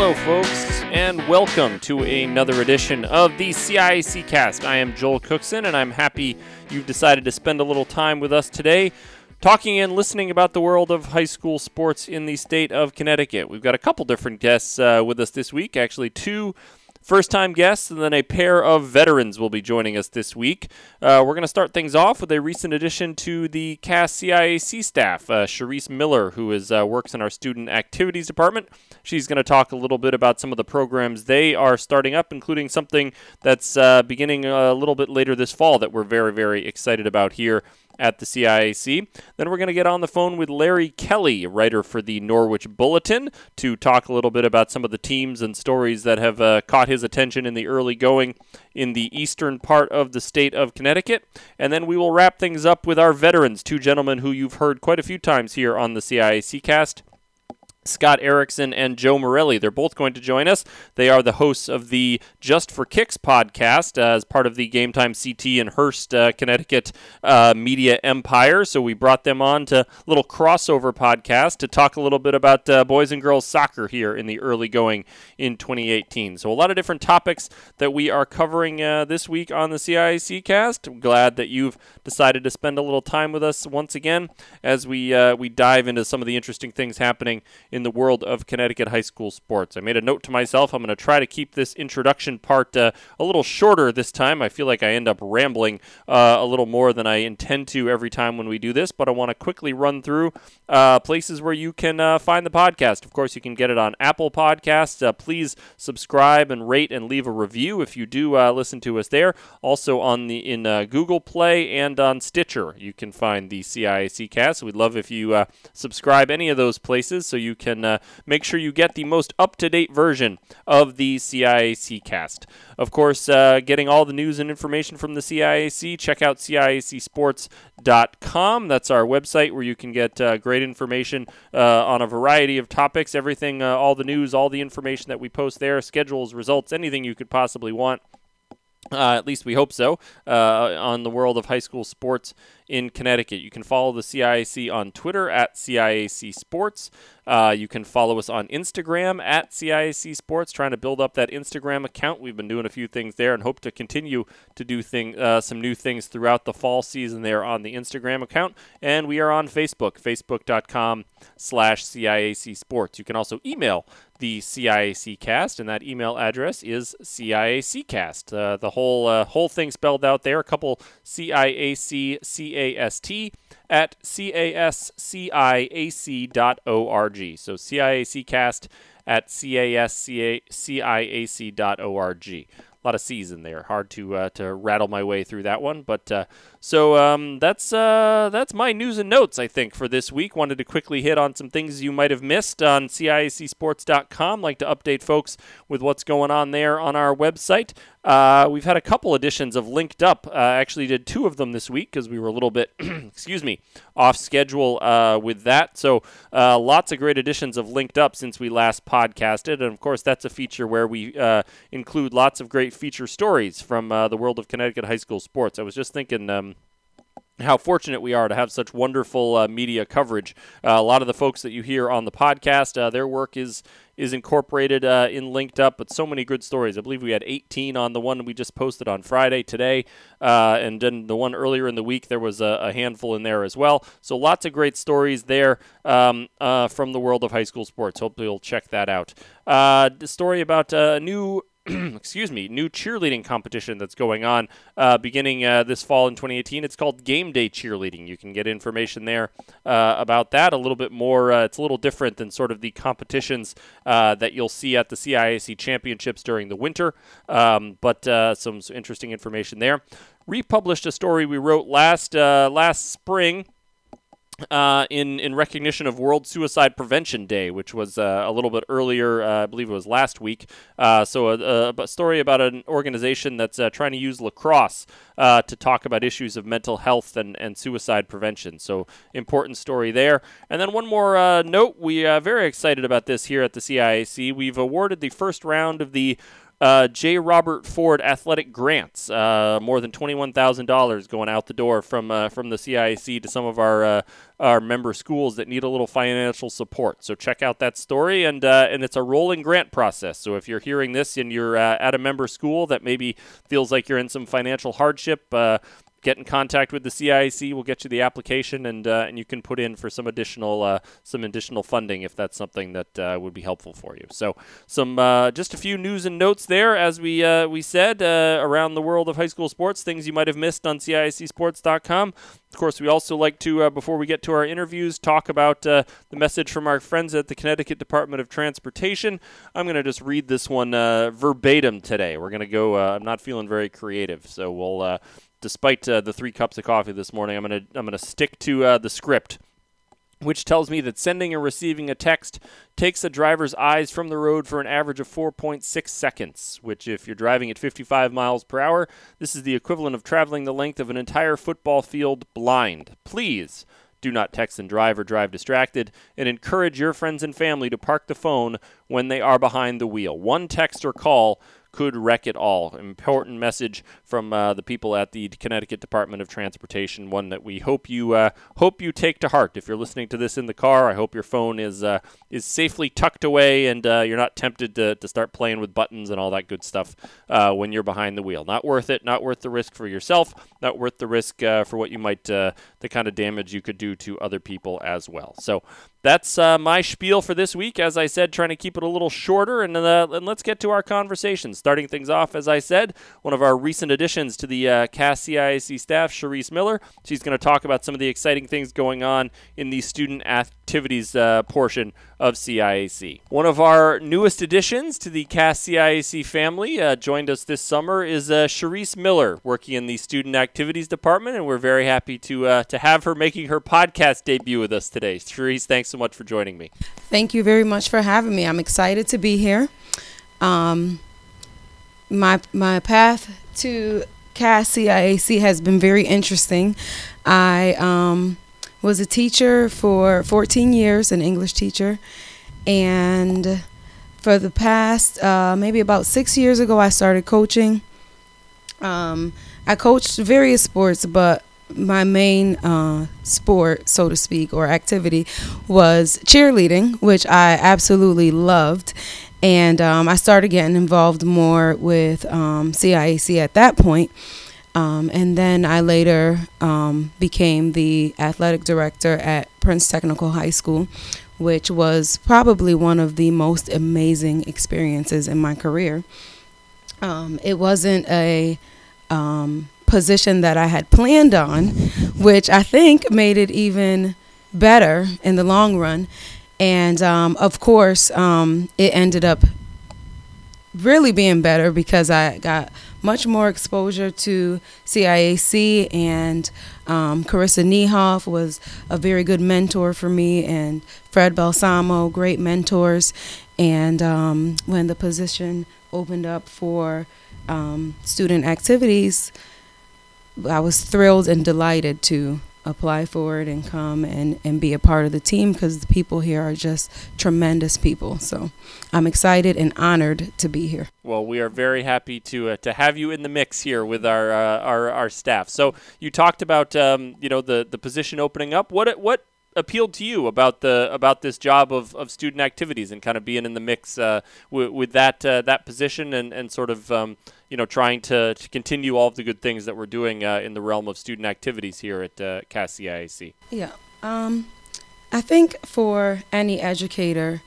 Hello, folks, and welcome to another edition of the CIAC Cast. I am Joel Cookson, and I'm happy you've decided to spend a little time with us today talking and listening about the world of high school sports in the state of Connecticut. We've got a couple different guests with us this week, actually two first-time guests, and then a pair of veterans will be joining us this week. We're going to start things off with a recent addition to the CAS CIAC staff, Sharice Miller, who is works in our student activities department. She's going to talk a little bit about some of the programs they are starting up, including something that's beginning a little bit later this fall that we're very, very excited about here at the CIAC. Then we're going to get on the phone with Larry Kelly, writer for the Norwich Bulletin, to talk a little bit about some of the teams and stories that have caught his attention in the early going in the eastern part of the state of Connecticut. And then we will wrap things up with our veterans, two gentlemen who you've heard quite a few times here on the CIAC Cast, Scott Erickson and Joe Morelli. They're both going to join us. They are the hosts of the Just for Kicks podcast as part of the Game Time CT and Hearst, Connecticut media empire. So we brought them on to a little crossover podcast to talk a little bit about boys and girls soccer here in the early going in 2018. So a lot of different topics that we are covering this week on the CIAC Cast. I'm glad that you've decided to spend a little time with us once again as we dive into some of the interesting things happening in the world of Connecticut high school sports. I made a note to myself, I'm going to try to keep this introduction part a little shorter this time. I feel like I end up rambling a little more than I intend to every time when we do this, but I want to quickly run through places where you can find the podcast. Of course, you can get it on Apple Podcasts. Please subscribe and rate and leave a review if you do listen to us there. Also in Google Play and on Stitcher, you can find the CIAC Cast. We'd love if you subscribe any of those places so you can make sure you get the most up-to-date version of the CIAC Cast. Of course, getting all the news and information from the CIAC, check out CIACsports.com. That's our website where you can get great information on a variety of topics, everything, all the news, all the information that we post there, schedules, results, anything you could possibly want. At least we hope so, on the world of high school sports in Connecticut. You can follow the CIAC on Twitter at CIAC Sports. You can follow us on Instagram at CIAC Sports, trying to build up that Instagram account. We've been doing a few things there and hope to continue to do some new things throughout the fall season there on the Instagram account. And we are on Facebook, facebook.com/CIAC Sports. You can also email the CIAC Cast, and that email address is CIACcast. The whole thing spelled out there, a couple CIACCAST at CASCIAC.org. So CIACcast at CASCIAC.org. A lot of C's in there. Hard to rattle my way through that one. But that's my news and notes, I think, for this week. Wanted to quickly hit on some things you might have missed on CIACsports.com. Like to update folks with what's going on there on our website. We've had a couple editions of Linked Up. Actually did two of them this week because we were a little bit, off schedule with that. So lots of great editions of Linked Up since we last podcasted. And, of course, that's a feature where we include lots of great feature stories from the world of Connecticut high school sports. I was just thinking how fortunate we are to have such wonderful media coverage. A lot of the folks that you hear on the podcast, their work is incorporated in Linked Up, but so many good stories. I believe we had 18 on the one we just posted on Friday today, and then the one earlier in the week, there was a handful in there as well. So lots of great stories there from the world of high school sports. Hopefully you'll check that out. The story about a new new cheerleading competition that's going on beginning this fall in 2018. It's called Game Day Cheerleading. You can get information there about that. A little bit more, it's a little different than sort of the competitions that you'll see at the CIAC Championships during the winter, but some interesting information there. Republished a story we wrote last spring in recognition of World Suicide Prevention Day, which was a little bit earlier, I believe it was last week. So a story about an organization that's trying to use lacrosse to talk about issues of mental health and suicide prevention. So important story there. And then one more note, we are very excited about this here at the CIAC. We've awarded the first round of the J. Robert Ford Athletic Grants, more than $21,000 going out the door from the CIAC to some of our member schools that need a little financial support. So check out that story, and it's a rolling grant process. So if you're hearing this and you're at a member school that maybe feels like you're in some financial hardship, get in contact with the CIAC. We'll get you the application, and you can put in for some additional funding if that's something that would be helpful for you. So, just a few news and notes there, as we said, around the world of high school sports, things you might have missed on CIACSports.com. Of course, we also like to, before we get to our interviews, talk about the message from our friends at the Connecticut Department of Transportation. I'm going to just read this one verbatim today. We're going to go, I'm not feeling very creative, so we'll... Despite the 3 cups of coffee this morning, I'm gonna stick to the script, which tells me that sending and receiving a text takes a driver's eyes from the road for an average of 4.6 seconds, which if you're driving at 55 miles per hour, this is the equivalent of traveling the length of an entire football field blind. Please do not text and drive or drive distracted, and encourage your friends and family to park the phone when they are behind the wheel. One text or call could wreck it all. Important message from the people at the Connecticut Department of Transportation, one that we hope you take to heart. If you're listening to this in the car, I hope your phone is safely tucked away and you're not tempted to start playing with buttons and all that good stuff when you're behind the wheel. Not worth it. Not worth the risk for yourself. Not worth the risk for what you might, the kind of damage you could do to other people as well. So that's my spiel for this week. As I said, trying to keep it a little shorter, and let's get to our conversations. Starting things off, as I said, one of our recent additions to the CAS CIAC staff, Sharice Miller. She's going to talk about some of the exciting things going on in the student activities portion of CIAC. One of our newest additions to the CAS CIAC family joined us this summer is Sharice Miller, working in the student activities department, and we're very happy to have her making her podcast debut with us today. Sharice, thanks so much for joining me. Thank you very much for having me. I'm excited to be here. My path to CAS CIAC has been very interesting. I was a teacher for 14 years, an English teacher, and for the past maybe about 6 years ago, I started coaching. I coached various sports, but my main sport, so to speak, or activity was cheerleading, which I absolutely loved. And I started getting involved more with CIAC at that point. And then I later became the athletic director at Prince Technical High School, which was probably one of the most amazing experiences in my career. It wasn't a position that I had planned on, which I think made it even better in the long run. And, of course, it ended up really being better because I got much more exposure to CIAC, and Carissa Niehoff was a very good mentor for me, and Fred Balsamo, great mentors. And when the position opened up for student activities, I was thrilled and delighted to apply for it and come and be a part of the team, because the people here are just tremendous people. So I'm excited and honored to be here. Well, we are very happy to have you in the mix here with our staff. So you talked about the position opening up. What appealed to you about this job of student activities and kind of being in the mix with that position and sort of trying to continue all of the good things that we're doing in the realm of student activities here at CAS CIAC? Yeah, I think for any educator,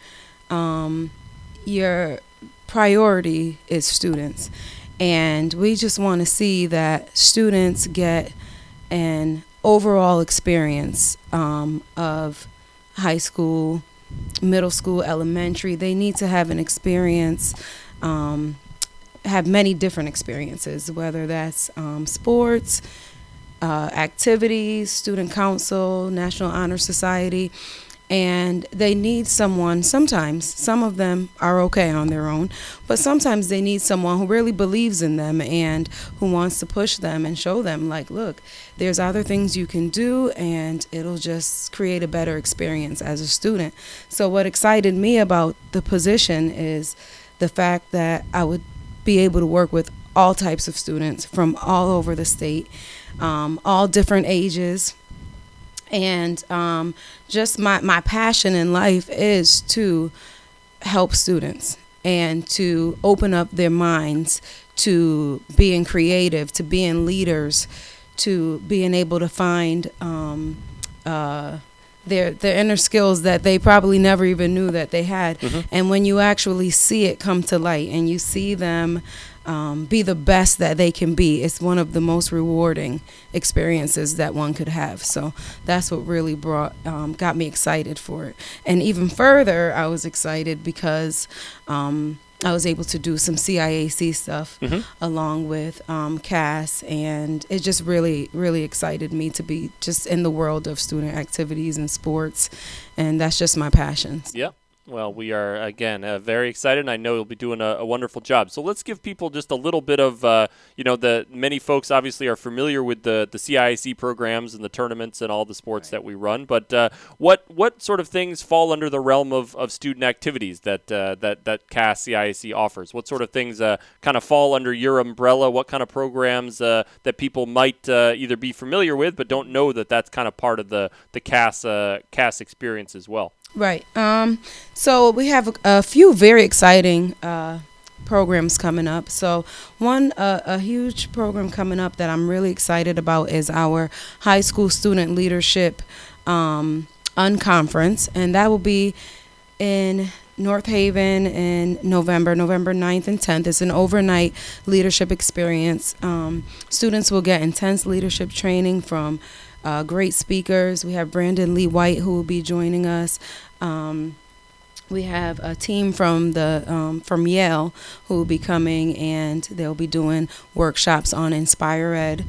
your priority is students, and we just want to see that students get an overall experience of high school, middle school, elementary. They need to have an experience, have many different experiences, whether that's sports, activities, student council, National Honor Society, and they need someone. Sometimes some of them are okay on their own, but sometimes they need someone who really believes in them and who wants to push them and show them, like, look, there's other things you can do, and it'll just create a better experience as a student. So what excited me about the position is the fact that I would be able to work with all types of students from all over the state, all different ages. And just my passion in life is to help students and to open up their minds to being creative, to being leaders, to being able to find their inner skills that they probably never even knew that they had. Mm-hmm. And when you actually see it come to light and you see them be the best that they can be, it's one of the most rewarding experiences that one could have. So that's what really got me excited for it. And even further, I was excited because I was able to do some CIAC stuff mm-hmm. along with CAS, and it just really, really excited me to be just in the world of student activities and sports, and that's just my passion. Yeah. Well, we are, again, very excited, and I know you'll be doing a wonderful job. So let's give people just a little bit of, the many folks obviously are familiar with the CIAC programs and the tournaments and all the sports right. that we run, but what sort of things fall under the realm of student activities that CAS CIAC offers? What sort of things kind of fall under your umbrella? What kind of programs that people might either be familiar with but don't know that that's kind of part of the CAS experience as well? Right. So we have a few very exciting programs coming up. So one, a huge program coming up that I'm really excited about is our high school student leadership unconference, and that will be in North Haven in November 9th and 10th. It's an overnight leadership experience. Students will get intense leadership training from great speakers. We have Brandon Lee White, who will be joining us. We have a team from the from Yale who will be coming, and they'll be doing workshops on Inspire Ed.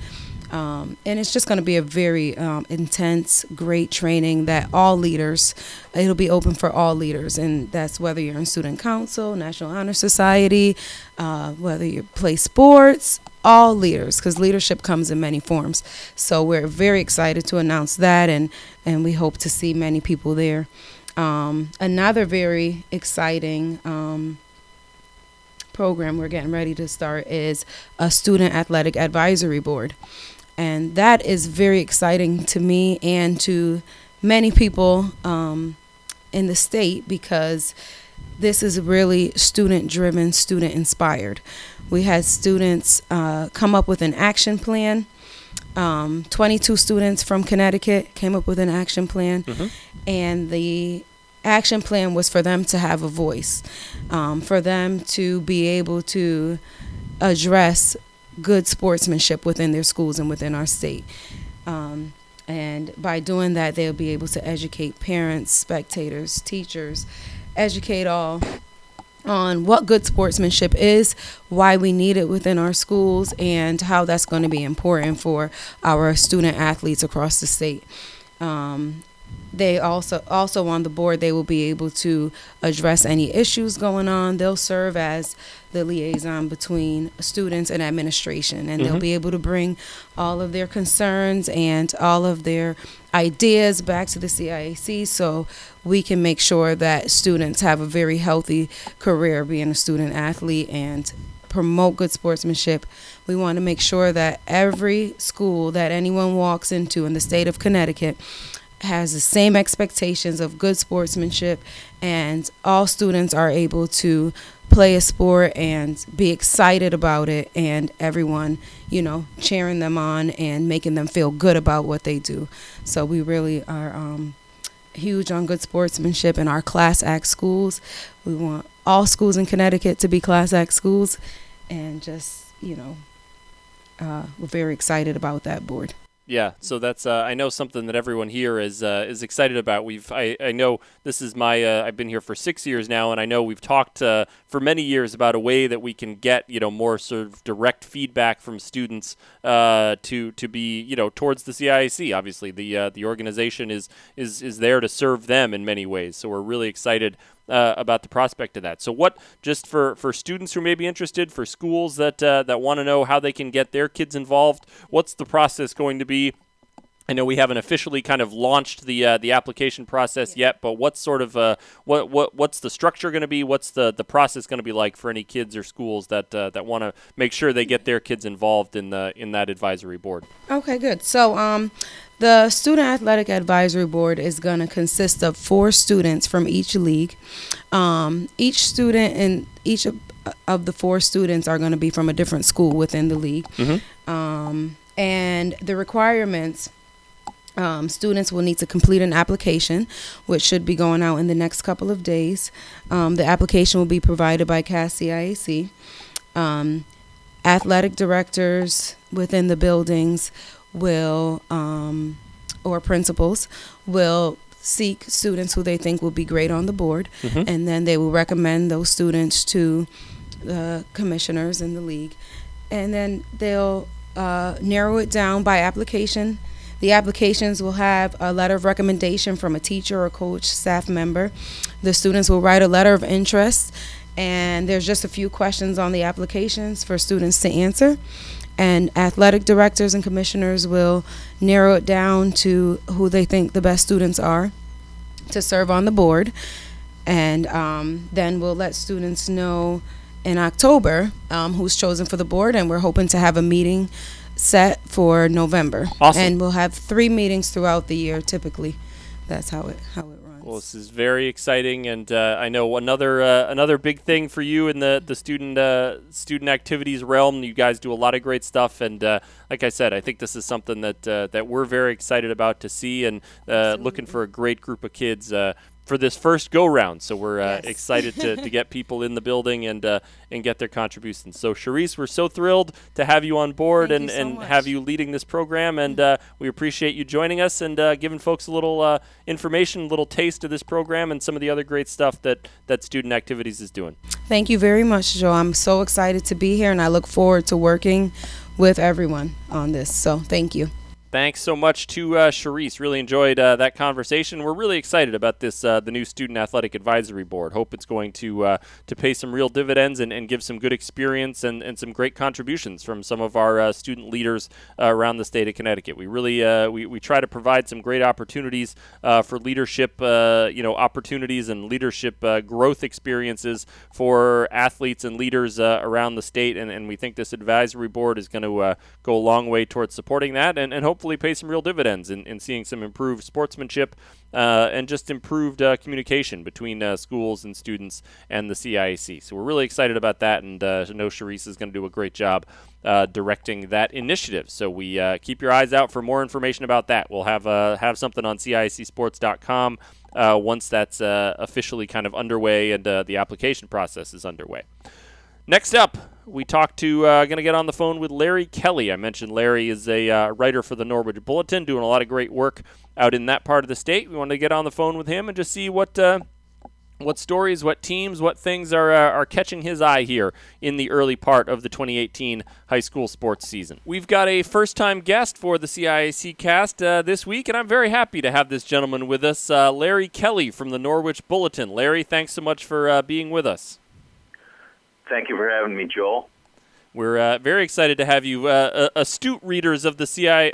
And it's just going to be a very intense, great training that all leaders, it'll be open for all leaders. And that's whether you're in student council, National Honor Society, whether you play sports, all leaders, because leadership comes in many forms. So we're very excited to announce that, and we hope to see many people there. Another very exciting program we're getting ready to start is a student athletic advisory board. And that is very exciting to me and to many people in the state, because this is really student-driven, student-inspired. We had students come up with an action plan. 22 students from Connecticut came up with an action plan, mm-hmm. and the action plan was for them to have a voice, for them to be able to address good sportsmanship within their schools and within our state. And by doing that, they'll be able to educate parents, spectators, teachers, educate all on what good sportsmanship is, why we need it within our schools, and how that's going to be important for our student athletes across the state. They also on the board, they will be able to address any issues going on. They'll serve as the liaison between students and administration, and mm-hmm. they'll be able to bring all of their concerns and all of their ideas back to the CIAC so we can make sure that students have a very healthy career being a student athlete and promote good sportsmanship. We want to make sure that every school that anyone walks into in the state of Connecticut has the same expectations of good sportsmanship, and all students are able to play a sport and be excited about it, and everyone, cheering them on and making them feel good about what they do. So we really are huge on good sportsmanship in our Class Act schools. We want all schools in Connecticut to be Class Act schools, and just, we're very excited about that board. Yeah, so that's I know something that everyone here is excited about. I know this is my I've been here for 6 years now, and I know we've talked for many years about a way that we can get more sort of direct feedback from students to be towards the CIAC. Obviously, the organization is there to serve them in many ways. So we're really excited about the prospect of that. So what, just for students who may be interested, for schools that want to know how they can get their kids involved, what's the process going to be I know we haven't officially kind of launched the application process yet, but what's sort of what's the structure going to be? What's the process going to be like for any kids or schools that that want to make sure they get their kids involved in that advisory board? Okay, good. So the Student Athletic Advisory Board is going to consist of 4 students from each league. Each student and each of the 4 students are going to be from a different school within the league, and the requirements. Students will need to complete an application, which should be going out in the next couple of days. The application will be provided by CAS CIAC. Athletic directors within the buildings will, or principals, will seek students who they think will be great on the board, and then they will recommend those students to the commissioners in the league. And then they'll narrow it down by application. The applications will have a letter of recommendation from a teacher or coach, staff member. The students will write a letter of interest, and there's just a few questions on the applications for students to answer. And athletic directors and commissioners will narrow it down to who they think the best students are to serve on the board. And then we'll let students know in October who's chosen for the board, and we're hoping to have a meeting set for November. Awesome. And we'll have 3 meetings throughout the year typically. That's how it runs. Well, this is very exciting, and I know another big thing for you in the student activities realm. You guys do a lot of great stuff, and like I said, I think this is something that we're very excited about to see, and looking for a great group of kids for this first go-round. So we're excited to get people in the building and get their contributions. So, Sharice, we're so thrilled to have you on board and have you leading this program. And we appreciate you joining us and giving folks a little information, a little taste of this program and some of the other great stuff that Student Activities is doing. Thank you very much, Joe. I'm so excited to be here, and I look forward to working with everyone on this. So thank you. Thanks so much to Sharice. Really enjoyed that conversation. We're really excited about this, the new Student Athletic Advisory Board. Hope it's going to pay some real dividends and give some good experience and some great contributions from some of our student leaders around the state of Connecticut. We really we try to provide some great opportunities for leadership, opportunities and leadership growth experiences for athletes and leaders around the state. And we think this advisory board is going to go a long way towards supporting that and hopefully pay some real dividends in seeing some improved sportsmanship and just improved communication between schools and students and the CIAC. So we're really excited about that, and I know Sharice is going to do a great job directing that initiative. So we keep your eyes out for more information about that. We'll have something on CIACsports.com once that's officially kind of underway and the application process is underway. Next up, we talked to, going to get on the phone with Larry Kelly. I mentioned Larry is a writer for the Norwich Bulletin, doing a lot of great work out in that part of the state. We wanted to get on the phone with him and just see what stories, what teams, what things are catching his eye here in the early part of the 2018 high school sports season. We've got a first-time guest for the CIAC cast this week, and I'm very happy to have this gentleman with us, Larry Kelly from the Norwich Bulletin. Larry, thanks so much for being with us. Thank you for having me, Joel. We're very excited to have you. Astute readers of the CIAC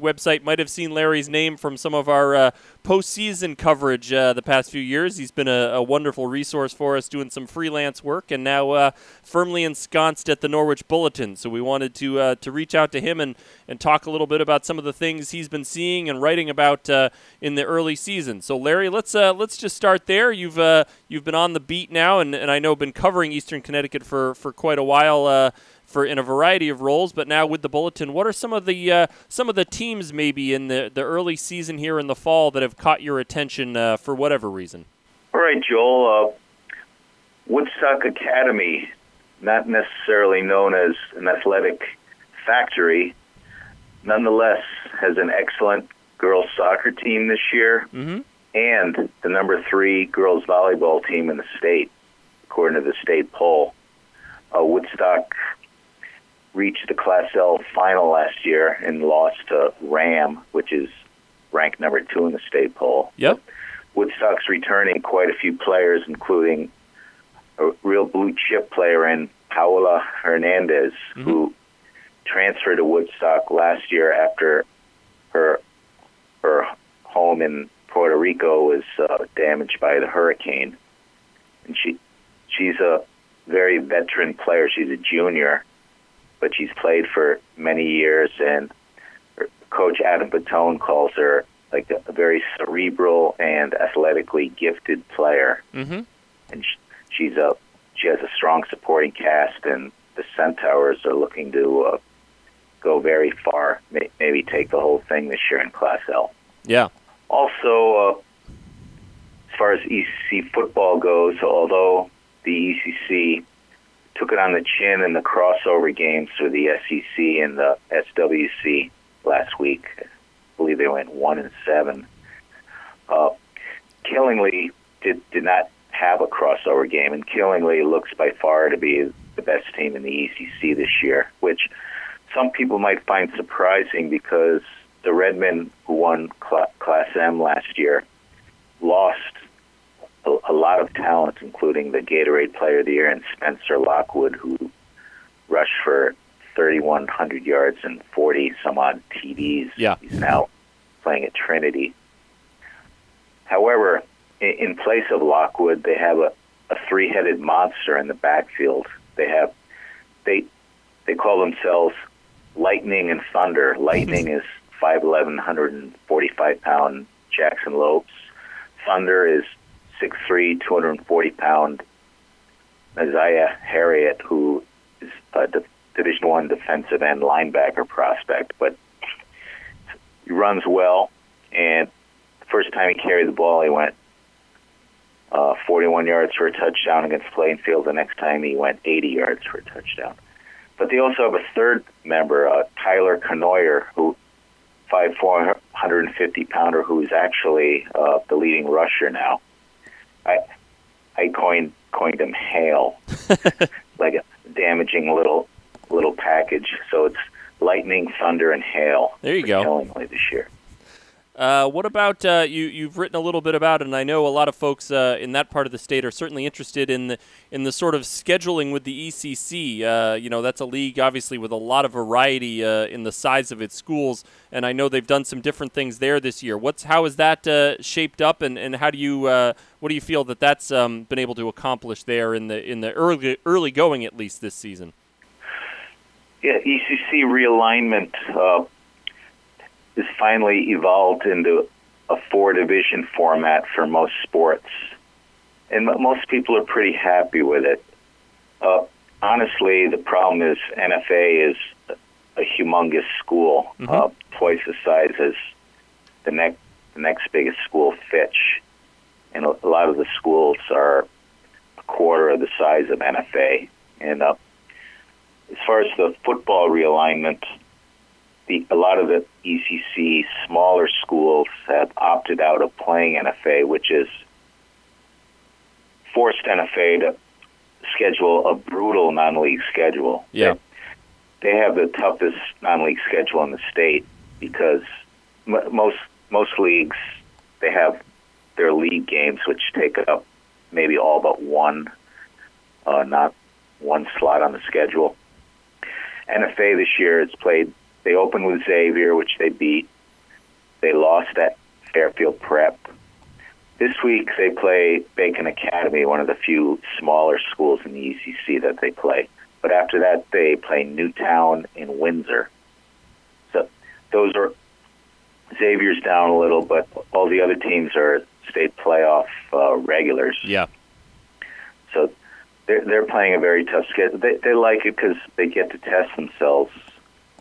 website might have seen Larry's name from some of our postseason coverage the past few years. He's been a wonderful resource for us, doing some freelance work, and now firmly ensconced at the Norwich Bulletin. So we wanted to reach out to him and talk a little bit about some of the things he's been seeing and writing about in the early season. So Larry, let's just start there. You've been on the beat now, and I know been covering Eastern Connecticut for quite a while. For in a variety of roles, but now with the Bulletin, what are some of the teams maybe in the early season here in the fall that have caught your attention for whatever reason? All right, Joel. Woodstock Academy, not necessarily known as an athletic factory, nonetheless has an excellent girls soccer team this year and the number 3 girls volleyball team in the state, according to the state poll. Woodstock reached the Class L final last year and lost to Ram, which is ranked number 2 in the state poll. Yep. Woodstock's returning quite a few players, including a real blue-chip player in Paola Hernandez, who transferred to Woodstock last year after her home in Puerto Rico was damaged by the hurricane. And she's a very veteran player. She's a junior, but she's played for many years, and Coach Adam Patone calls her like a very cerebral and athletically gifted player. Mm-hmm. And she has a strong supporting cast, and the Centaurs are looking to go very far, maybe take the whole thing this year in Class L. Yeah. Also, as far as ECC football goes, although the ECC took it on the chin in the crossover games with the SCC and the SWC last week, I believe they went 1-7. Killingly did not have a crossover game, and Killingly looks by far to be the best team in the ECC this year, which some people might find surprising because the Redmen, who won Class M last year, lost a lot of talent, including the Gatorade Player of the Year and Spencer Lockwood, who rushed for 3,100 yards and 40-some-odd TDs. Yeah. He's now playing at Trinity. However, in place of Lockwood, they have a three-headed monster in the backfield. They call themselves Lightning and Thunder. Lightning is 5'11", 145-pound Jackson Lopes. Thunder is 6'3", 240-pound Isaiah Harriet, who is a Division I defensive end linebacker prospect, but he runs well, and the first time he carried the ball, he went 41 yards for a touchdown against Plainfield. The next time he went 80 yards for a touchdown. But they also have a third member, Tyler Knoyer, who 5'4", 150-pounder, who is actually the leading rusher now. I coined him Hail, like a damaging little package. So it's Lightning, Thunder, and Hail. There you go. Killingly this year. What about you've written a little bit about it, and I know a lot of folks in that part of the state are certainly interested in the sort of scheduling with the ECC. That's a league, obviously, with a lot of variety in the size of its schools, and I know they've done some different things there this year. How is that shaped up, and how do you what do you feel that's been able to accomplish there in the early going, at least this season? Yeah, ECC realignment is finally evolved into a four-division format for most sports. And most people are pretty happy with it. Honestly, the problem is NFA is a humongous school, mm-hmm. Twice the size as the next biggest school, Fitch. And a lot of the schools are a quarter of the size of NFA. And as far as the football realignment, a lot of the ECC smaller schools have opted out of playing NFA, which has forced NFA to schedule a brutal non-league schedule. Yeah, they have the toughest non-league schedule in the state because most leagues, they have their league games, which take up maybe all but not one slot on the schedule. NFA this year has played. They opened with Xavier, which they beat. They lost at Fairfield Prep. This week they play Bacon Academy, one of the few smaller schools in the ECC that they play. But after that, they play Newtown and Windsor. So those are Xavier's down a little, but all the other teams are state playoff regulars. Yeah. So they're playing a very tough schedule. They like it because they get to test themselves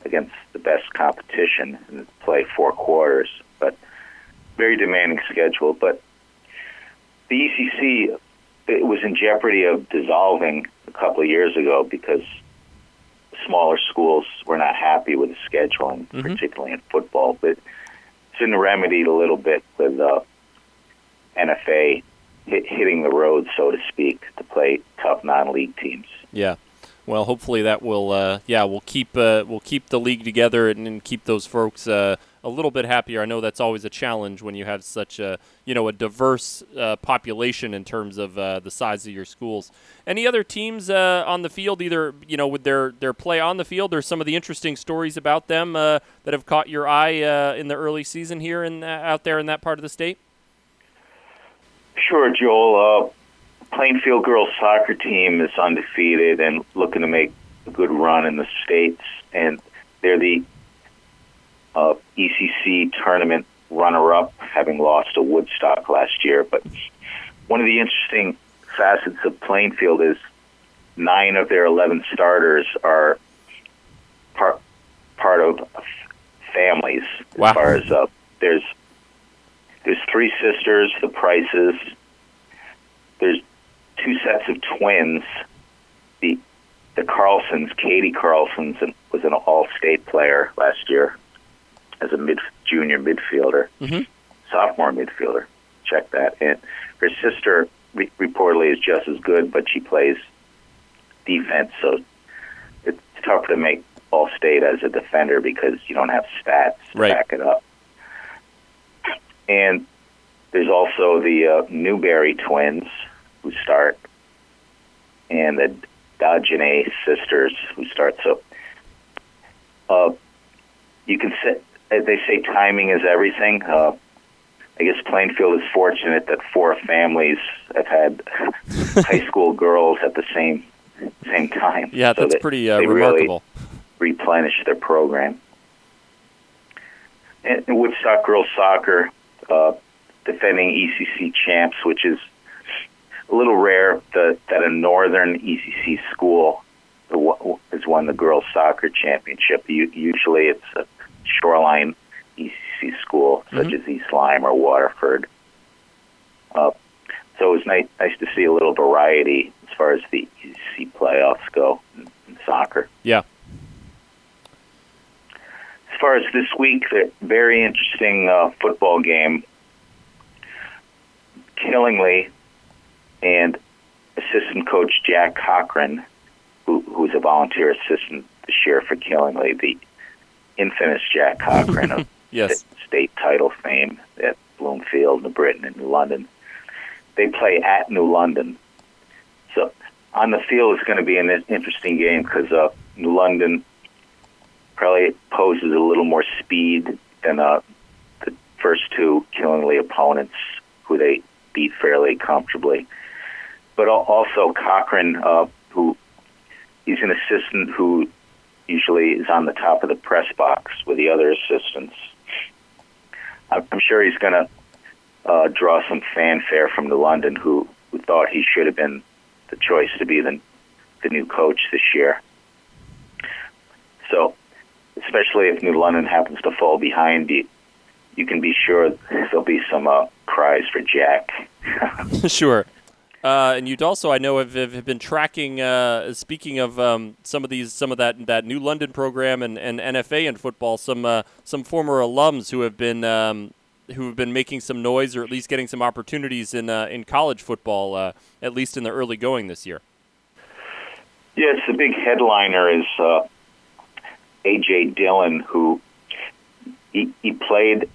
against the best competition and play four quarters, but very demanding schedule. But the ECC, it was in jeopardy of dissolving a couple of years ago because smaller schools were not happy with the scheduling, mm-hmm. particularly in football. But it's been remedied a little bit with NFA hitting the road, so to speak, to play tough non-league teams. Yeah. Well, hopefully that will keep the league together and keep those folks a little bit happier. I know that's always a challenge when you have such a, you know, a diverse population in terms of the size of your schools. Any other teams on the field, either, you know, with their play on the field or some of the interesting stories about them that have caught your eye in the early season here and out there in that part of the state? Sure, Joel. Plainfield girls soccer team is undefeated and looking to make a good run in the states, and they're the ECC tournament runner-up, having lost to Woodstock last year. But one of the interesting facets of Plainfield is 9 of their 11 starters are part of families. Wow. As far as there's 3 sisters, the Prices. There's 2 sets of twins. The Carlsons, Katie Carlson, was an all-state player last year as a junior midfielder, sophomore midfielder. Check that. And her sister reportedly is just as good, but she plays defense, so it's tougher to make all-state as a defender because you don't have stats to back it up. And there's also the Newberry twins who start, and the Dodgenet sisters who start. So you can say, they say timing is everything. I guess Plainfield is fortunate that 4 families have had high school girls at the same time. Yeah, so that's pretty remarkable. Really replenish their program. And Woodstock girls soccer, defending ECC champs, which is a little rare that a northern ECC school has won the girls' soccer championship. Usually it's a shoreline ECC school, such as East Lyme or Waterford. So it was nice to see a little variety as far as the ECC playoffs go in soccer. Yeah. As far as this week, the very interesting football game, Killingly and assistant coach Jack Cochran, who's a volunteer assistant this year for Killingly, the infamous Jack Cochran of state title fame at Bloomfield, New Britain, and New London. They play at New London. So on the field, it's going to be an interesting game because New London probably poses a little more speed than the first 2 Killingly opponents, who they beat fairly comfortably. But also Cochran, he's an assistant who usually is on the top of the press box with the other assistants. I'm sure he's going to draw some fanfare from New London, who thought he should have been the choice to be the new coach this year. So, especially if New London happens to fall behind, you can be sure there'll be some cries for Jack. Sure. And you'd also, I know, have been tracking. Speaking of some of that New London program and NFA in football, some former alums who have been making some noise or at least getting some opportunities in college football, at least in the early going this year. Yes, the big headliner is AJ Dillon, who he played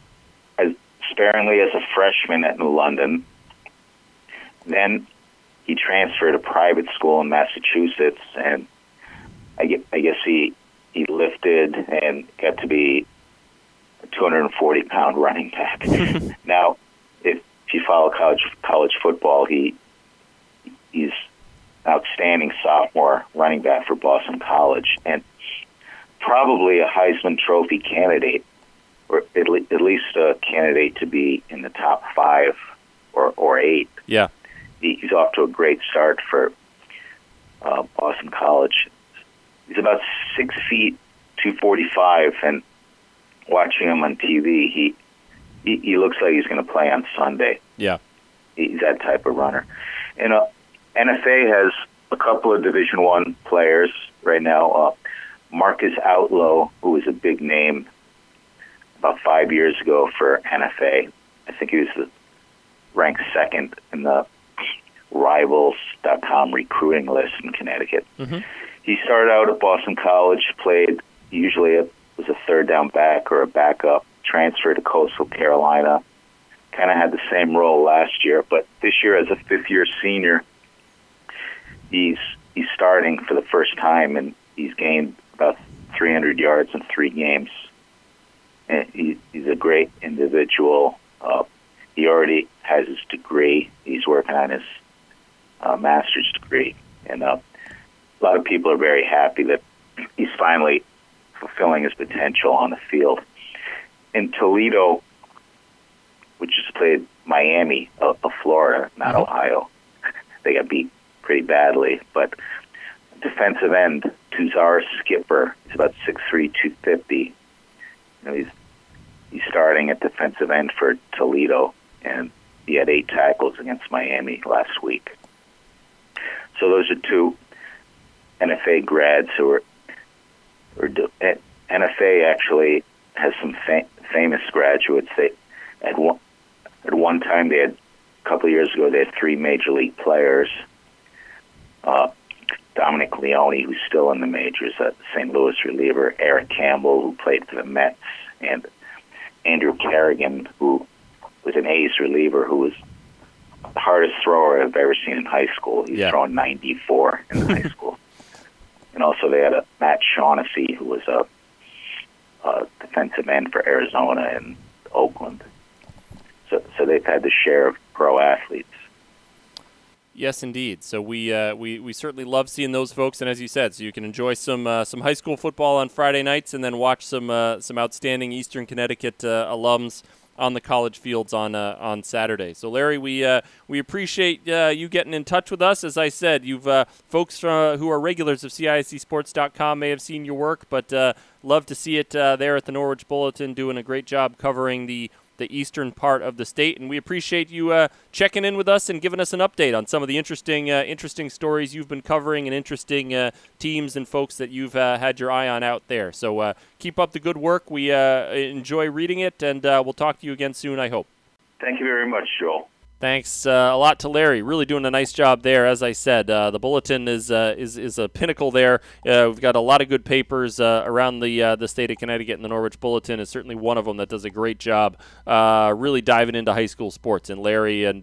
as sparingly as a freshman at New London. Then he transferred to private school in Massachusetts, and I guess he lifted and got to be a 240-pound running back. Now, if you follow college football, he's an outstanding sophomore running back for Boston College and probably a Heisman Trophy candidate, or at least a candidate to be in the top 5 or 8. Yeah. He's off to a great start for Boston College. He's about 6 feet, 245, and watching him on TV, he looks like he's going to play on Sunday. Yeah, he's that type of runner. And NFA has a couple of Division I players right now. Marcus Outlow, who was a big name about 5 years ago for NFA. I think he was ranked 2nd in the Rivals.com recruiting list in Connecticut. He started out at Boston College, played usually was a third down back or a backup, transfer to Coastal Carolina. Kind of had the same role last year, but this year as a fifth-year senior, he's starting for the first time, and he's gained about 300 yards in 3 games. And he's a great individual. He already has his degree. He's working on his master's degree, and a lot of people are very happy that he's finally fulfilling his potential on the field. In Toledo, which just played Miami of Florida, not Ohio, they got beat pretty badly. But defensive end, Tuzar Skipper, he's about 6'3", 250. You know, he's starting at defensive end for Toledo, and he had 8 tackles against Miami last week. So those are 2 NFA grads who are... NFA actually has some famous graduates. At one time, they had, a couple of years ago, they had 3 major league players. Dominic Leone, who's still in the majors, St. Louis reliever, Eric Campbell, who played for the Mets, and Andrew Kerrigan, who was an A's reliever, who was the hardest thrower I've ever seen in high school. He's throwing 94 in high school. And also they had Matt Shaughnessy, who was a defensive end for Arizona and Oakland. So they've had the share of pro athletes. Yes, indeed. So we certainly love seeing those folks, and as you said, so you can enjoy some high school football on Friday nights, and then watch some outstanding Eastern Connecticut alums on the college fields on Saturday. So Larry, we appreciate you getting in touch with us. As I said, you've folks who are regulars of CIACSports.com may have seen your work, but love to see it there at the Norwich Bulletin, doing a great job covering the eastern part of the state, and we appreciate you checking in with us and giving us an update on some of the interesting stories you've been covering, and interesting teams and folks that you've had your eye on out there. So keep up the good work. We enjoy reading it, and we'll talk to you again soon, I hope. Thank you very much, Joel. Thanks a lot to Larry. Really doing a nice job there. As I said, the Bulletin is a pinnacle there. We've got a lot of good papers around the state of Connecticut, and the Norwich Bulletin is certainly one of them that does a great job really diving into high school sports. And Larry and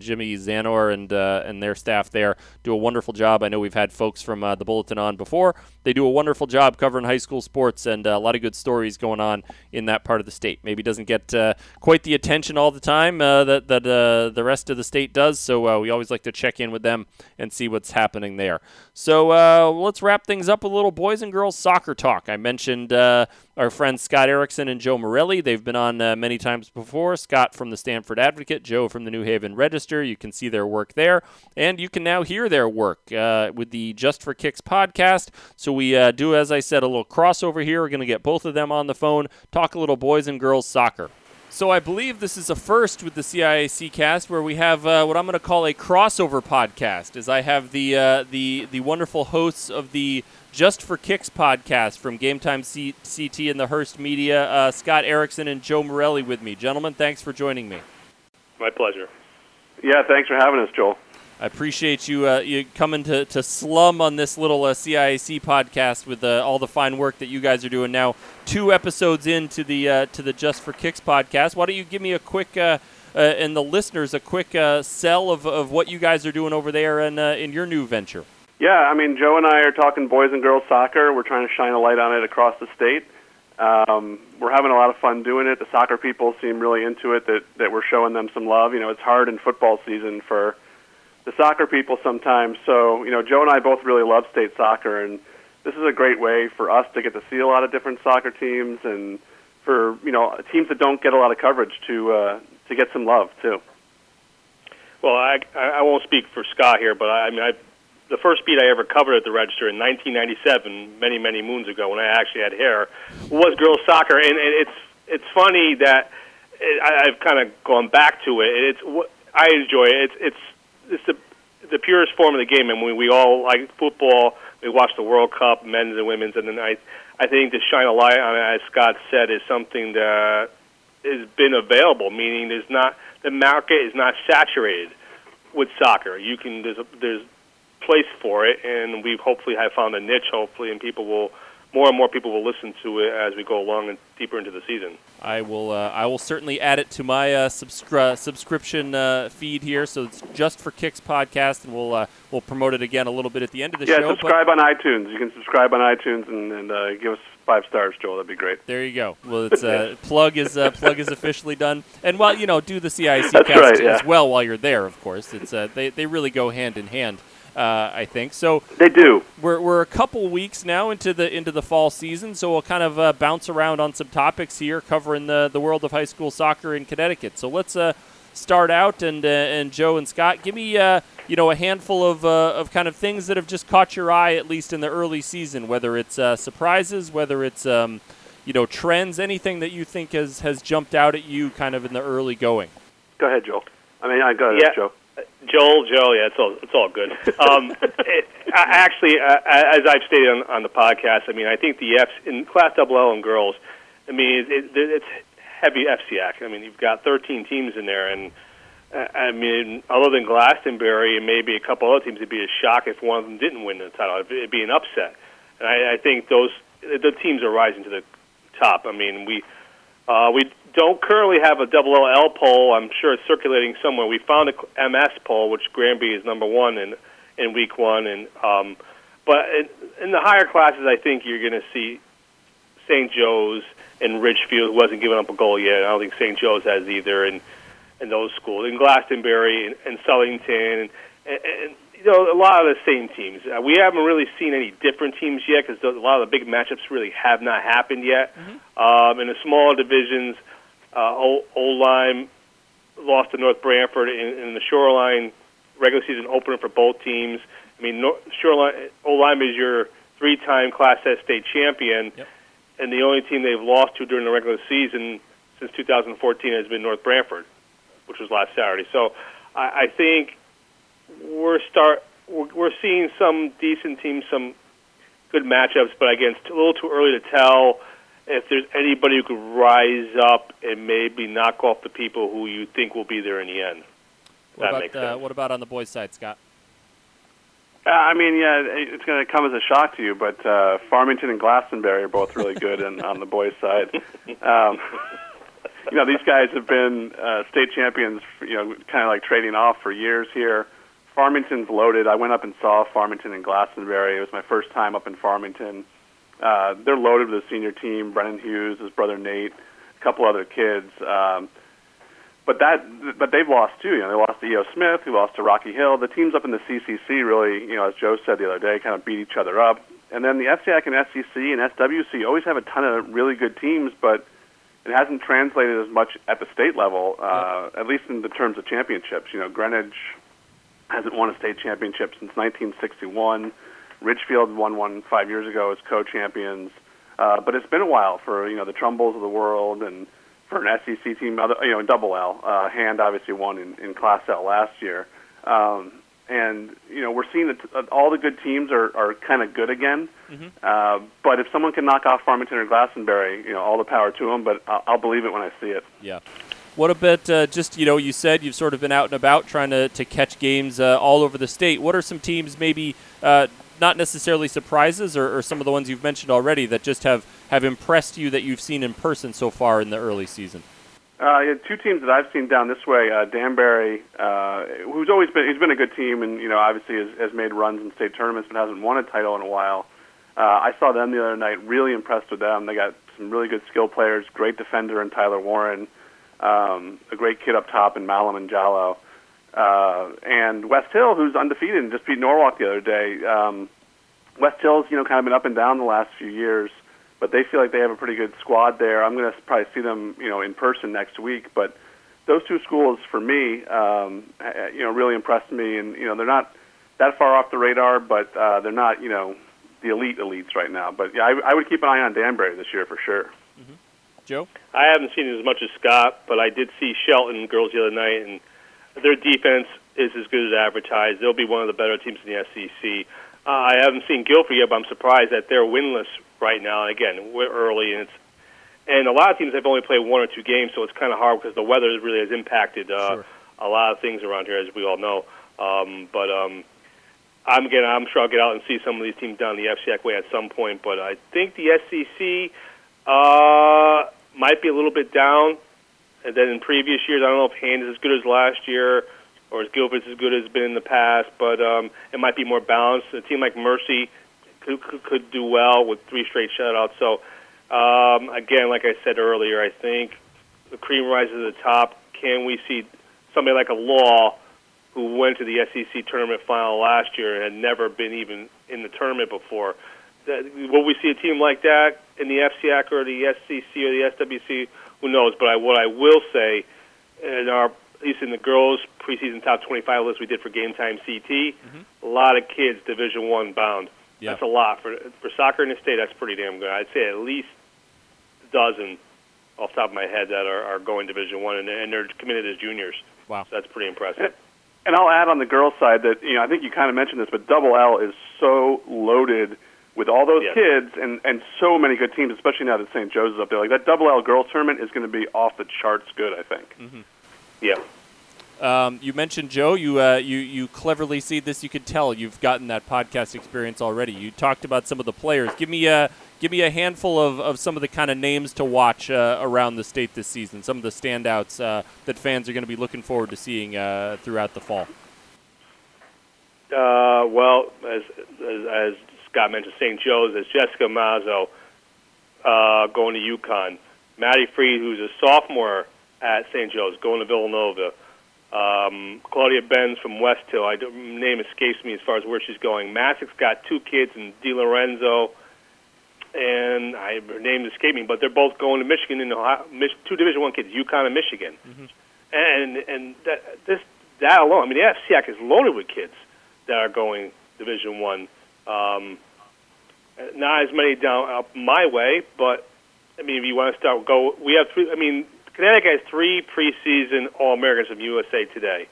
Jimmy Zanor and their staff there do a wonderful job. I know we've had folks from the Bulletin on before. They do a wonderful job covering high school sports, and a lot of good stories going on in that part of the state. Maybe doesn't get quite the attention all the time that the rest of the state does, so we always like to check in with them and see what's happening there. So let's wrap things up with a little boys and girls soccer talk. I mentioned our friends Scott Erickson and Joe Morelli. They've been on many times before. Scott from the Stanford Advocate, Joe from the New Haven Register. You can see their work there, and you can now hear their work with the Just for Kicks podcast. So we do, as I said, a little crossover here. We're going to get both of them on the phone, talk a little boys and girls soccer. So I believe this is a first with the CIAC cast, where we have what I'm going to call a crossover podcast, as I have the wonderful hosts of the Just for Kicks podcast from Game Time CT and the Hearst Media, Scott Erickson and Joe Morelli, with me. Gentlemen, thanks for joining me. My pleasure. Yeah, thanks for having us, Joel. I appreciate you coming to slum on this little CIAC podcast with all the fine work that you guys are doing now. 2 episodes into to the Just for Kicks podcast. Why don't you give me a quick and the listeners a quick sell of what you guys are doing over there and in your new venture? Yeah, I mean, Joe and I are talking boys and girls soccer. We're trying to shine a light on it across the state. We're having a lot of fun doing it. The soccer people seem really into it, that we're showing them some love. You know, it's hard in football season for the soccer people sometimes. So, you know, Joe and I both really love state soccer, and this is a great way for us to get to see a lot of different soccer teams, and for, you know, teams that don't get a lot of coverage to get some love too. Well, I won't speak for Scott here, but I mean, the first beat I ever covered at the Register in 1997, many, many moons ago, when I actually had hair, was girls soccer, and it's funny that I've kind of gone back to it. It's I enjoy it. It's the purest form of the game, and we all like football. We watch the World Cup, men's and women's, and then I think to shine a light on it, as Scott said, is something that has been available. Meaning, the market is not saturated with soccer. There's a place for it, and we've hopefully have found a niche. Hopefully, and people will more and more people will listen to it as we go along and deeper into the season. I will certainly add it to my subscription feed here. So it's Just for Kicks podcast, and we'll promote it again a little bit at the end of the show. Yeah, subscribe on iTunes. You can subscribe on iTunes and give us 5 stars, Joel. That'd be great. There you go. Well, it's plug is officially done. And while do the CIAC cast as well while you're there. Of course, it's they really go hand in hand. I think so. They do. We're a couple weeks now into the fall season, so we'll kind of bounce around on some topics here, covering the world of high school soccer in Connecticut. So let's start out, and Joe and Scott, give me a handful of kind of things that have just caught your eye, at least in the early season, whether it's surprises, whether it's trends, anything that you think has jumped out at you, kind of in the early going. Go ahead, Joel. Joe. Joel, yeah, it's all good. As I've stated on the podcast, I think the in Class AA and girls, it's heavy FCIAC. You've got 13 teams in there, and other than Glastonbury and maybe a couple other teams, it'd be a shock if one of them didn't win the title. It'd be an upset. And I think the teams are rising to the top. We don't currently have a LLL poll. I'm sure it's circulating somewhere. We found a MS poll, which Granby is number one in week one, and but in the higher classes, I think you're going to see St. Joe's and Ridgefield, who hasn't given up a goal yet. I don't think St. Joe's has either, in those schools, in Glastonbury and Sellington, and a lot of the same teams. We haven't really seen any different teams yet because a lot of the big matchups really have not happened yet. Mm-hmm. In the smaller divisions, Old Lyme lost to North Branford in the Shoreline regular season opener for both teams. Old Lyme is your 3-time Class S state champion, yep. And the only team they've lost to during the regular season since 2014 has been North Branford, which was last Saturday. So I think we're seeing some decent teams, some good matchups, but again, it's a little too early to tell if there's anybody who could rise up and maybe knock off the people who you think will be there in the end. Makes sense. What about on the boys' side, Scott? It's going to come as a shock to you, but Farmington and Glastonbury are both really good on the boys' side. These guys have been state champions, kind of like trading off for years here. Farmington's loaded. I went up and saw Farmington and Glastonbury. It was my first time up in Farmington. They're loaded with a senior team, Brennan Hughes, his brother Nate, a couple other kids. But they've lost too. They lost to E.O. Smith, who lost to Rocky Hill. The teams up in the CCC really, as Joe said the other day, kind of beat each other up. And then the FCIAC and SCC and SWC always have a ton of really good teams, but it hasn't translated as much at the state level, at least in the terms of championships. Greenwich hasn't won a state championship since 1961. Ridgefield won one 5 years ago as co-champions, but it's been a while for the Trumbles of the world and for an SEC team, in LL. Hand obviously won in Class L last year, and we're seeing that all the good teams are kind of good again. Mm-hmm. But if someone can knock off Farmington or Glastonbury, all the power to them. But I'll believe it when I see it. Yeah. What about you said you've sort of been out and about trying to catch games all over the state. What are some teams maybe? Not necessarily surprises or some of the ones you've mentioned already that just have impressed you that you've seen in person so far in the early season? Two teams that I've seen down this way, Danbury, who's always been he's been a good team and, obviously has made runs in state tournaments but hasn't won a title in a while. I saw them the other night, really impressed with them. They got some really good skill players, great defender in Tyler Warren, a great kid up top in Malam and Jallo. And West Hill, who's undefeated and just beat Norwalk the other day. West Hill's, kind of been up and down the last few years, but they feel like they have a pretty good squad there. I'm going to probably see them, in person next week. But those two schools, for me, really impressed me. And, they're not that far off the radar, but they're not, the elites right now. But, yeah, I would keep an eye on Danbury this year for sure. Mm-hmm. Joe? I haven't seen as much as Scott, but I did see Shelton girls the other night, and their defense is as good as advertised. They'll be one of the better teams in the SCC. I haven't seen Guilford yet, but I'm surprised that they're winless right now. Again, we're early, and a lot of teams have only played 1 or 2 games, so it's kind of hard because the weather really has impacted a lot of things around here, as we all know. But I'm sure I'll get out and see some of these teams down the FCIAC way at some point, but I think the SCC might be a little bit down. And then in previous years, I don't know if Hand is as good as last year or if Guilford is as good as it's been in the past, but it might be more balanced. A team like Mercy could do well with three straight shutouts. So, again, like I said earlier, I think the cream rises to the top. Can we see somebody like a Law who went to the SEC tournament final last year and had never been even in the tournament before? Will we see a team like that in the FCIAC or the SCC or the SWC? Who knows? But what I will say, at least in the girls' preseason top 25 list we did for Game Time CT, a lot of kids Division I bound. Yeah. That's a lot. For soccer in the state, that's pretty damn good. I'd say at least a dozen off the top of my head that are going Division I, and they're committed as juniors. Wow. So that's pretty impressive. And I'll add on the girls' side that, I think you kind of mentioned this, but Double L is so loaded with all those kids and so many good teams, especially now that St. Joe's is up there. Like, that Double L girls tournament is going to be off the charts good, I think. Mm-hmm. Yeah. You mentioned, Joe, you cleverly see this. You could tell you've gotten that podcast experience already. You talked about some of the players. Give me a handful of some of the kind of names to watch around the state this season, some of the standouts that fans are going to be looking forward to seeing throughout the fall. Well, as Scott mentioned, St. Joe's, it's Jessica Mazzo going to UConn. Maddie Freed, who's a sophomore at St. Joe's, going to Villanova. Claudia Benz from West Hill. Name escapes me as far as where she's going. Massick's got two kids, and DiLorenzo, and her name escapes me, but they're both going to Michigan, in Ohio, two Division I kids, UConn and Michigan. Mm-hmm. And that alone, I mean, the FCIAC is loaded with kids that are going Division I. Not as many down up my way, but, I mean, if you want to start, we have three, Connecticut has three preseason All-Americans from USA Today.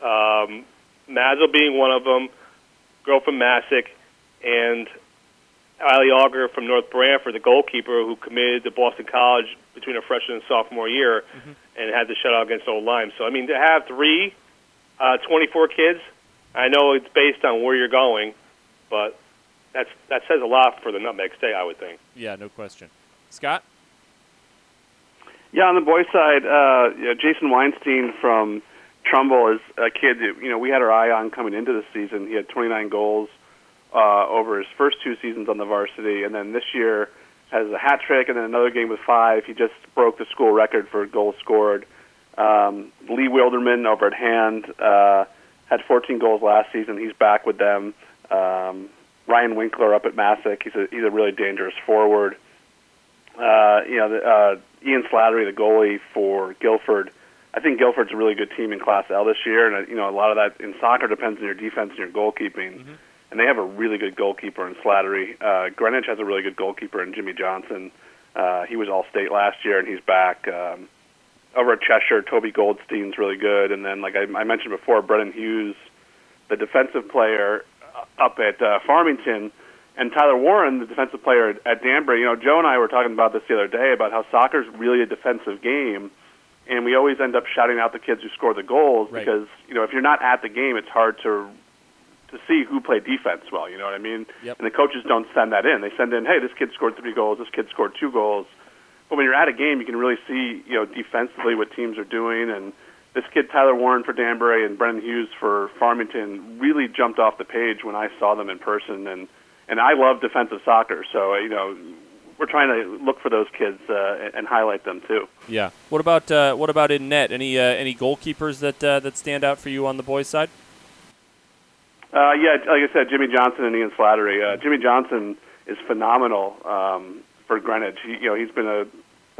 Mazzo being one of them, girl from Massick, and Allie Auger from North Branford, the goalkeeper who committed to Boston College between her freshman and sophomore year and had the shutout against Old Lyme. So, I mean, to have 24 kids, I know it's based on where you're going, but that says a lot for the Nutmeg State, I would think. Yeah, no question. Scott? Yeah, on the boys' side, Jason Weinstein from Trumbull is a kid that, we had our eye on coming into the season. He had 29 goals over his first two seasons on the varsity, and then this year has a hat trick and then another game with 5. He just broke the school record for goals scored. Lee Wilderman over at Hand had 14 goals last season. He's back with them. Ryan Winkler up at Massick. He's a really dangerous forward. Ian Slattery, the goalie for Guilford. I think Guilford's a really good team in Class L this year, and a lot of that in soccer depends on your defense and your goalkeeping. Mm-hmm. And they have a really good goalkeeper in Slattery. Greenwich has a really good goalkeeper in Jimmy Johnson. He was All-State last year, and he's back. Over at Cheshire, Toby Goldstein's really good. And then, like I mentioned before, Brennan Hughes, the defensive player up at Farmington, and Tyler Warren, the defensive player at Danbury. Joe and I were talking about this the other day about how soccer is really a defensive game, and we always end up shouting out the kids who score the goals right. Because, if you're not at the game, it's hard to see who played defense well, you know what I mean? Yep. And the coaches don't send that in. They send in, hey, this kid scored 3 goals, this kid scored 2 goals. But when you're at a game, you can really see, defensively what teams are doing. And this kid, Tyler Warren for Danbury and Brennan Hughes for Farmington, really jumped off the page when I saw them in person, and I love defensive soccer, so, we're trying to look for those kids and highlight them too. Yeah. What about in net? Any goalkeepers that stand out for you on the boys' side? Yeah, like I said, Jimmy Johnson and Ian Slattery. Jimmy Johnson is phenomenal for Greenwich. He's been a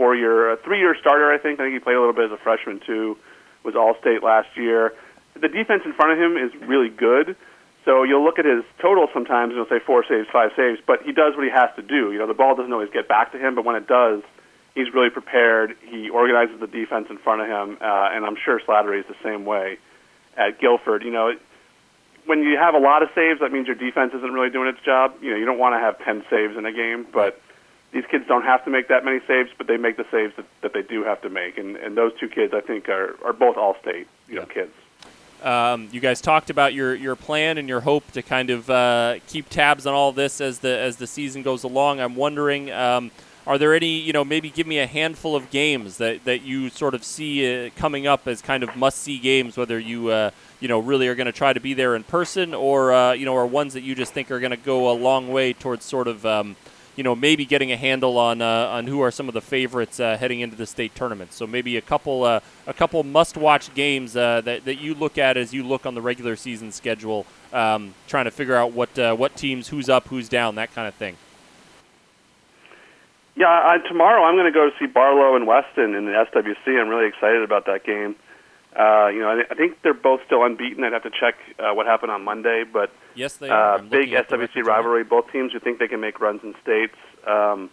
3-year starter, I think. I think he played a little bit as a freshman too. Was All-State last year. The defense in front of him is really good. So you'll look at his total sometimes and it'll say 4 saves, 5 saves, but he does what he has to do. The ball doesn't always get back to him, but when it does, he's really prepared. He organizes the defense in front of him, and I'm sure Slattery is the same way at Guilford. When you have a lot of saves, that means your defense isn't really doing its job. You don't want to have 10 saves in a game, but these kids don't have to make that many saves, but they make the saves that they do have to make. And those two kids, I think, are both All-State kids. You guys talked about your plan and your hope to kind of keep tabs on all this as the season goes along. I'm wondering, are there any, maybe give me a handful of games that you sort of see coming up as kind of must-see games, whether you, really are going to try to be there in person or, are ones that you just think are going to go a long way towards sort of, maybe getting a handle on who are some of the favorites heading into the state tournament. So maybe a couple must-watch games that you look at as you look on the regular season schedule, trying to figure out what teams, who's up, who's down, that kind of thing. Yeah, tomorrow I'm going to go to see Barlow and Weston in the SWC. I'm really excited about that game. I think they're both still unbeaten. I'd have to check what happened on Monday, but yes, they are. Big SWC rivalry. Both teams who think they can make runs in states. And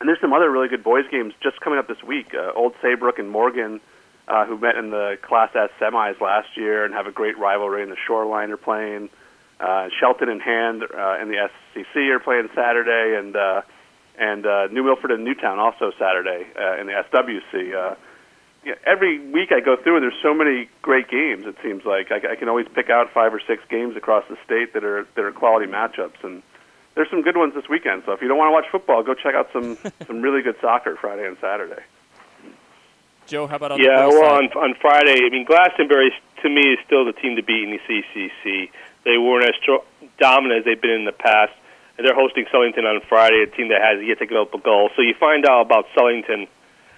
there's some other really good boys games just coming up this week. Old Saybrook and Morgan, who met in the Class S semis last year and have a great rivalry in the Shoreline, are playing. Shelton and Hand in the SCC are playing Saturday, and New Milford and Newtown also Saturday in the SWC. Every week I go through and there's so many great games, it seems like. I can always pick out 5 or 6 games across the state that are quality matchups. And there's some good ones this weekend. So if you don't want to watch football, go check out some really good soccer Friday and Saturday. Joe, how about on the boys' side? On Friday, Glastonbury, to me, is still the team to beat in the CCC. They weren't as dominant as they've been in the past. They're hosting Sellington on Friday, a team that has yet to give up a goal. So you find out about Sellington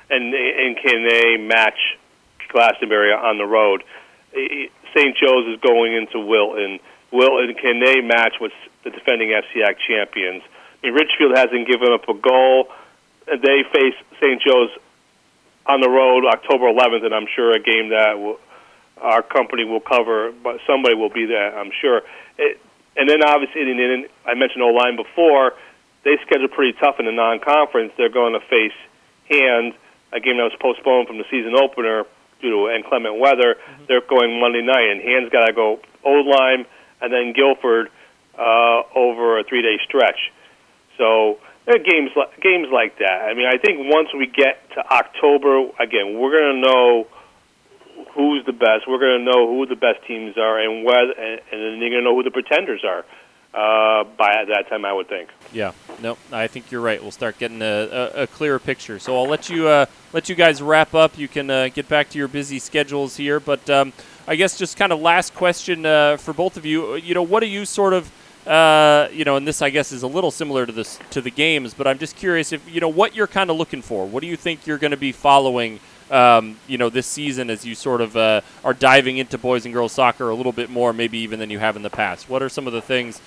and can they match Glastonbury on the road. St. Joe's is going into Wilton. Wilton, can they match with the defending FCIAC champions? Richfield hasn't given up a goal. They face St. Joe's on the road October 11th, and I'm sure a game that our company will cover, but somebody will be there, I'm sure. And then, obviously, and I mentioned O-line before, they scheduled pretty tough in the non-conference. They're going to face Hand, a game that was postponed from the season opener due to inclement weather. Mm-hmm. They're going Monday night, and Hand's got to go O-line and then Guilford over a 3-day stretch. So there are games like that. I think once we get to October, again, we're going to know who's the best. We're going to know who the best teams are and then you're going to know who the pretenders are by that time, I would think. Yeah. No, I think you're right. We'll start getting a clearer picture. So I'll let you guys wrap up. You can get back to your busy schedules here. But I guess just kind of last question for both of you. What do you sort of and this, I guess, is a little similar to the games, but I'm just curious if, what you're kind of looking for. What do you think you're going to be following this season as you sort of are diving into boys and girls soccer a little bit more maybe even than you have in the past? What are some of the things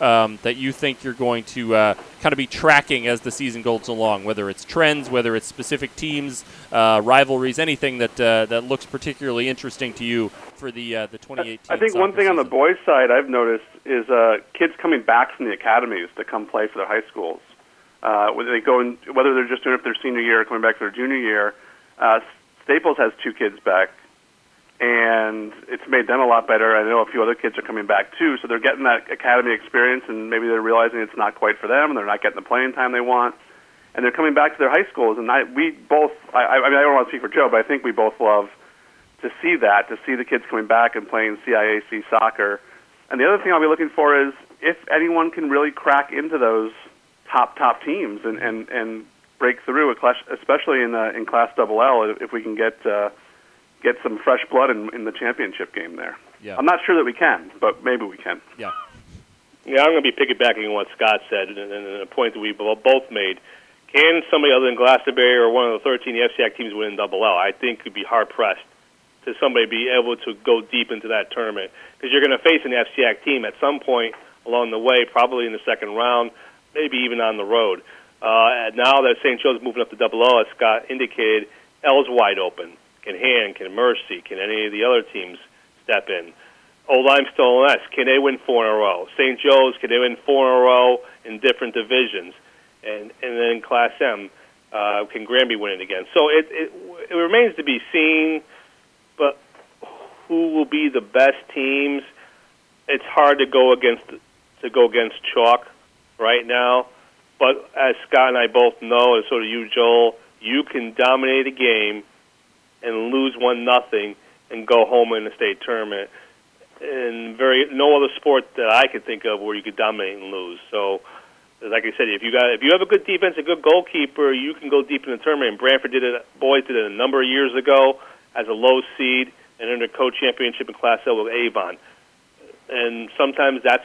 that you think you're going to kind of be tracking as the season goes along, whether it's trends, whether it's specific teams, rivalries, anything that looks particularly interesting to you for the 2018 I think one thing season. On the boys' side I've noticed is kids coming back from the academies to come play for their high schools, whether they're just doing it for their senior year or coming back for their junior year. Staples has 2 kids back, and it's made them a lot better. I know a few other kids are coming back, too, so they're getting that academy experience, and maybe they're realizing it's not quite for them, and they're not getting the playing time they want, and they're coming back to their high schools. And I don't want to speak for Joe, but I think we both love to see that, to see the kids coming back and playing CIAC soccer. And the other thing I'll be looking for is if anyone can really crack into those top teams and break through, especially in Class LL, if we can get some fresh blood in the championship game there. Yeah. I'm not sure that we can, but maybe we can. Yeah. Yeah, I'm going to be piggybacking what Scott said and a point that we both made. Can somebody other than Glastonbury or one of the 13 FCIAC teams win LL? I think you'd be hard-pressed to somebody be able to go deep into that tournament because you're going to face an FCIAC team at some point along the way, probably in the second round, maybe even on the road. And now that St. Joe's moving up to AA, as Scott indicated, L's wide open. Can Hand, can Mercy, can any of the other teams step in? Old Limestone S, can they win 4 in a row? St. Joe's, can they win 4 in a row in different divisions? And then Class M, can Granby win it again? So it remains to be seen, but who will be the best teams? It's hard to go against chalk right now. But as Scott and I both know, and so do you, Joel, you can dominate a game and lose 1-0 and go home in the state tournament. And no other sport that I could think of where you could dominate and lose. So, like I said, if you have a good defense, a good goalkeeper, you can go deep in the tournament. And Branford did it. Boys did it a number of years ago as a low seed, and then their co-championship in Class L with Avon. And sometimes that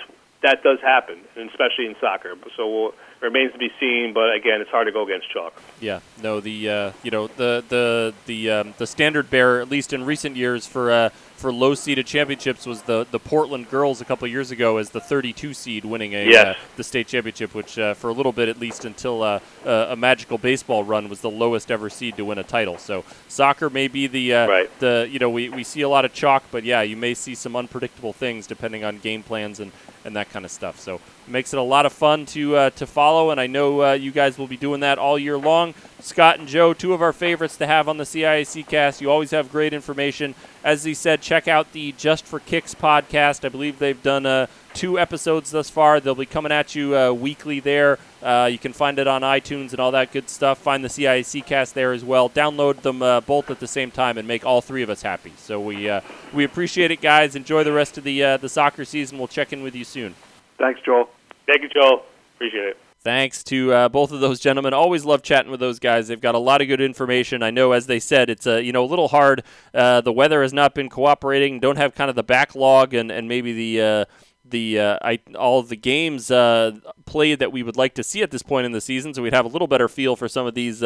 does happen, and especially in soccer. So it remains to be seen. But again, it's hard to go against chalk. Yeah, no, the standard bearer, at least in recent years, for low-seeded championships was the Portland girls a couple of years ago as the 32 seed winning the state championship, which for a little bit, at least until a magical baseball run, was the lowest ever seed to win a title. So soccer may be we see a lot of chalk, but yeah, you may see some unpredictable things depending on game plans and that kind of stuff. So it makes it a lot of fun to follow, and I know you guys will be doing that all year long. Scott and Joe, two of our favorites to have on the CIAC cast. You always have great information. As he said, check out the Just for Kicks podcast. I believe they've done 2 episodes thus far. They'll be coming at you weekly there. You can find it on iTunes and all that good stuff. Find the CIAC cast there as well. Download them both at the same time and make all three of us happy. So we appreciate it, guys. Enjoy the rest of the soccer season. We'll check in with you soon. Thanks, Joel. Thank you, Joel. Appreciate it. Thanks to both of those gentlemen. Always love chatting with those guys. They've got a lot of good information. I know, as they said, it's a little hard. The weather has not been cooperating. Don't have kind of the backlog and maybe all of the games played that we would like to see at this point in the season, so we'd have a little better feel for some of these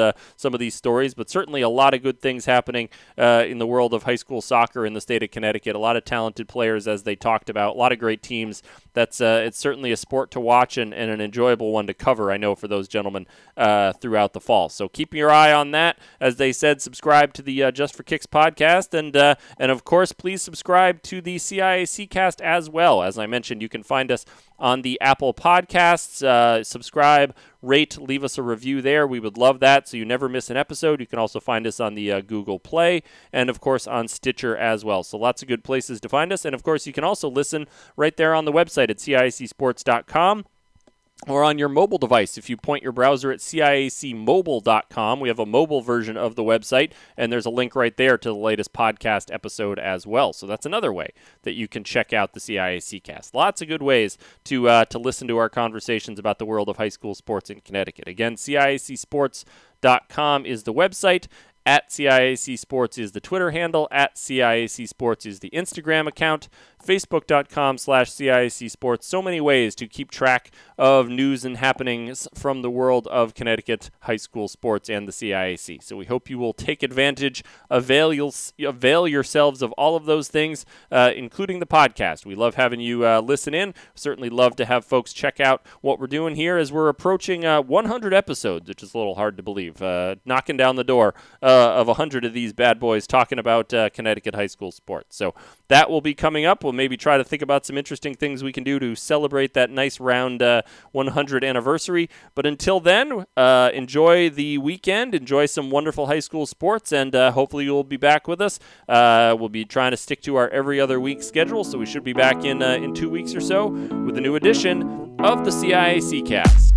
stories. But certainly a lot of good things happening in the world of high school soccer in the state of Connecticut. A lot of talented players, as they talked about. A lot of great teams. That's it's certainly a sport to watch and an enjoyable one to cover, I know, for those gentlemen throughout the fall. So keep your eye on that. As they said, subscribe to the Just for Kicks podcast, and of course, please subscribe to the CIAC cast as well. As I mentioned, you can find us on the Apple Podcasts. Subscribe, rate, leave us a review there. We would love that, so you never miss an episode. You can also find us on the Google Play and, of course, on Stitcher as well. So lots of good places to find us. And, of course, you can also listen right there on the website at ciacsports.com. Or on your mobile device, if you point your browser at ciacmobile.com, we have a mobile version of the website, and there's a link right there to the latest podcast episode as well. So that's another way that you can check out the CIAC cast. Lots of good ways to listen to our conversations about the world of high school sports in Connecticut. Again, ciacsports.com is the website. At CIAC Sports is the Twitter handle. At CIAC Sports is the Instagram account. Facebook.com/CIAC Sports. So many ways to keep track of news and happenings from the world of Connecticut high school sports and the CIAC. So we hope you will take advantage, avail yourselves of all of those things, including the podcast. We love having you listen in. Certainly love to have folks check out what we're doing here as we're approaching 100 episodes, which is a little hard to believe. Knocking down the door of 100 of these bad boys talking about Connecticut high school sports. So that will be coming up. We'll maybe try to think about some interesting things we can do to celebrate that nice round 100 anniversary. But until then, enjoy the weekend, enjoy some wonderful high school sports, and hopefully you'll be back with us. We'll be trying to stick to our every other week schedule, so we should be back in 2 weeks or so with a new edition of the CIAC Cast.